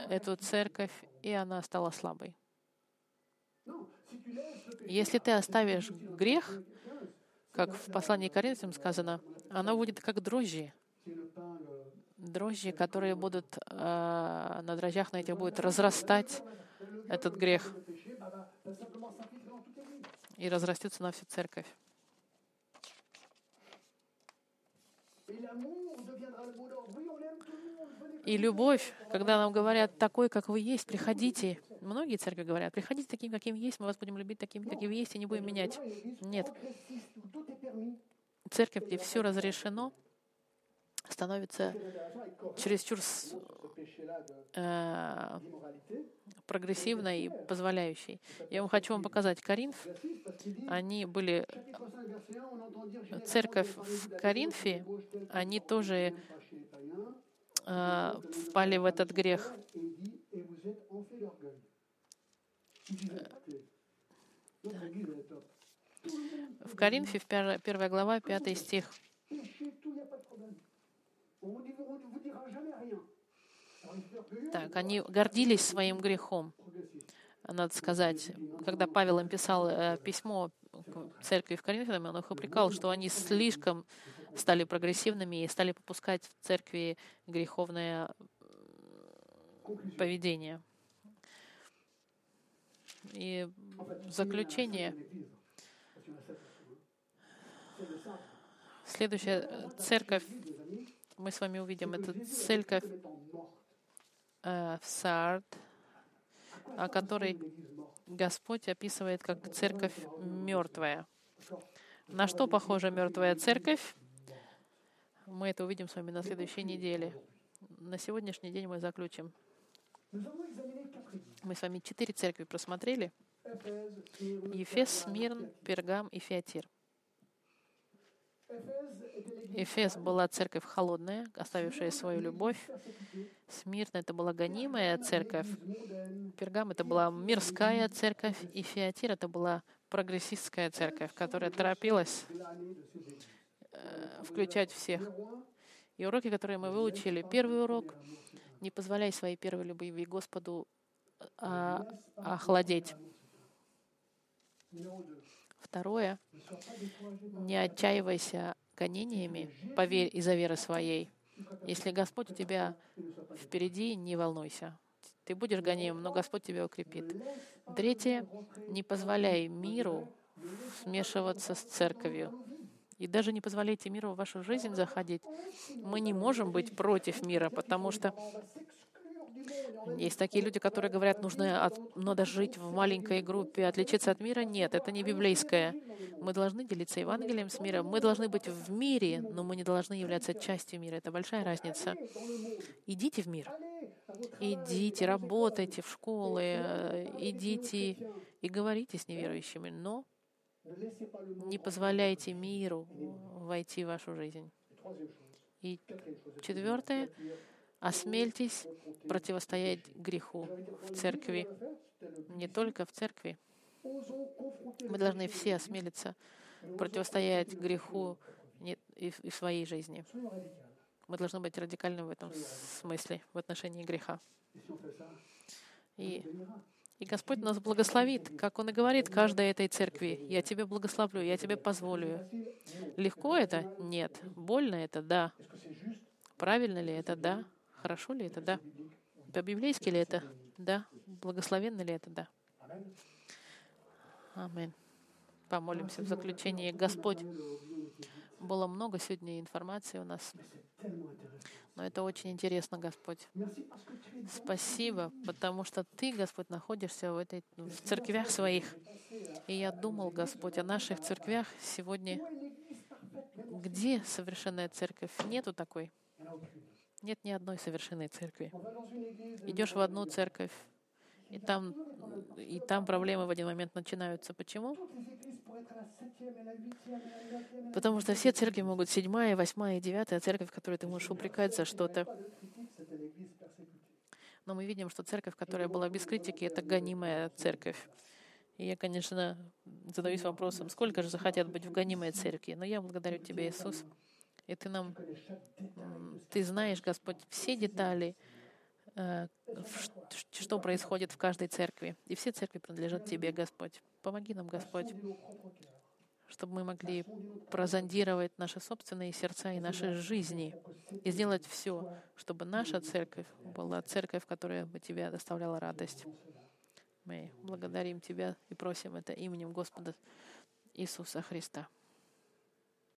эту церковь, и она стала слабой. Если ты оставишь грех, как в послании к Коринфянам сказано, оно будет как дрожжи. Дрожжи, которые будут э, на дрожжах, на этих будет разрастать этот грех и разрастется на всю церковь. И любовь, когда нам говорят, такой, как вы есть, приходите. Многие церкви говорят, приходите таким, каким есть, мы вас будем любить таким, каким есть, и не будем менять. Нет. Церковь, где все разрешено, становится чересчур э, прогрессивной и позволяющей. Я вам хочу вам показать Коринф. Они были... Церковь в Коринфе, они тоже э, впали в этот грех. В Коринфе, в первая глава, пятый стих. Так, они гордились своим грехом, надо сказать. Когда Павел им писал э, письмо к церкви в Коринфянам, он их упрекал, что они слишком стали прогрессивными и стали попускать в церкви греховное поведение. И в заключение... Следующая церковь, мы с вами увидим, это церковь э, в Саард, о которой Господь описывает как церковь мертвая. На что похожа мертвая церковь? Мы это увидим с вами на следующей неделе. На сегодняшний день мы заключим. Мы с вами четыре церкви просмотрели. Ефес, Смирн, Пергам и Фиатир. Эфес была церковь холодная, оставившая свою любовь. Смирна — это была гонимая церковь. Пергам — это была мирская церковь. И Фиатир — это была прогрессистская церковь, которая торопилась э, включать всех. И уроки, которые мы выучили. Первый урок — не позволяй своей первой любви Господу а, охладеть. Второе — не отчаивайся гонениями, поверь из-за веры своей. Если Господь у тебя впереди, не волнуйся. Ты будешь гоним, но Господь тебя укрепит. Третье — не позволяй миру смешиваться с церковью. И даже не позволяйте миру в вашу жизнь заходить. Мы не можем быть против мира, потому что есть такие люди, которые говорят, нужно от, надо жить в маленькой группе, отличиться от мира. Нет, это не библейское. Мы должны делиться Евангелием с миром. Мы должны быть в мире, но мы не должны являться частью мира. Это большая разница. Идите в мир. Идите, работайте в школы, идите и говорите с неверующими, но не позволяйте миру войти в вашу жизнь. И четвертое. Осмельтесь противостоять греху в церкви. Не только в церкви. Мы должны все осмелиться противостоять греху и в своей жизни. Мы должны быть радикальны в этом смысле, в отношении греха. И, и Господь нас благословит, как Он и говорит каждой этой церкви. «Я тебя благословлю, я тебе позволю». Легко это? Нет. Больно это? Да. Правильно ли это? Да. Хорошо ли это? Да. По-библейски ли это? Да. Благословенно ли это? Да. Аминь. Помолимся в заключение. Господь, было много сегодня информации у нас. Но это очень интересно, Господь. Спасибо, потому что Ты, Господь, находишься в, этой, в церквях Своих. И я думал, Господь, о наших церквях сегодня. Где совершенная церковь? Нету такой. Нет ни одной совершенной церкви. Идешь в одну церковь, и там, и там проблемы в один момент начинаются. Почему? Потому что все церкви могут седьмая, восьмая и девятая, церковь, в которой ты можешь упрекать за что-то. Но мы видим, что церковь, которая была без критики, это гонимая церковь. И я, конечно, задаюсь вопросом, сколько же захотят быть в гонимой церкви. Но я благодарю Тебя, Иисус, и Ты нам, Ты знаешь, Господь, все детали, что происходит в каждой церкви. И все церкви принадлежат Тебе, Господь. Помоги нам, Господь, чтобы мы могли прозондировать наши собственные сердца и наши жизни и сделать все, чтобы наша церковь была церковь, которая бы Тебя доставляла радость. Мы благодарим Тебя и просим это именем Господа Иисуса Христа.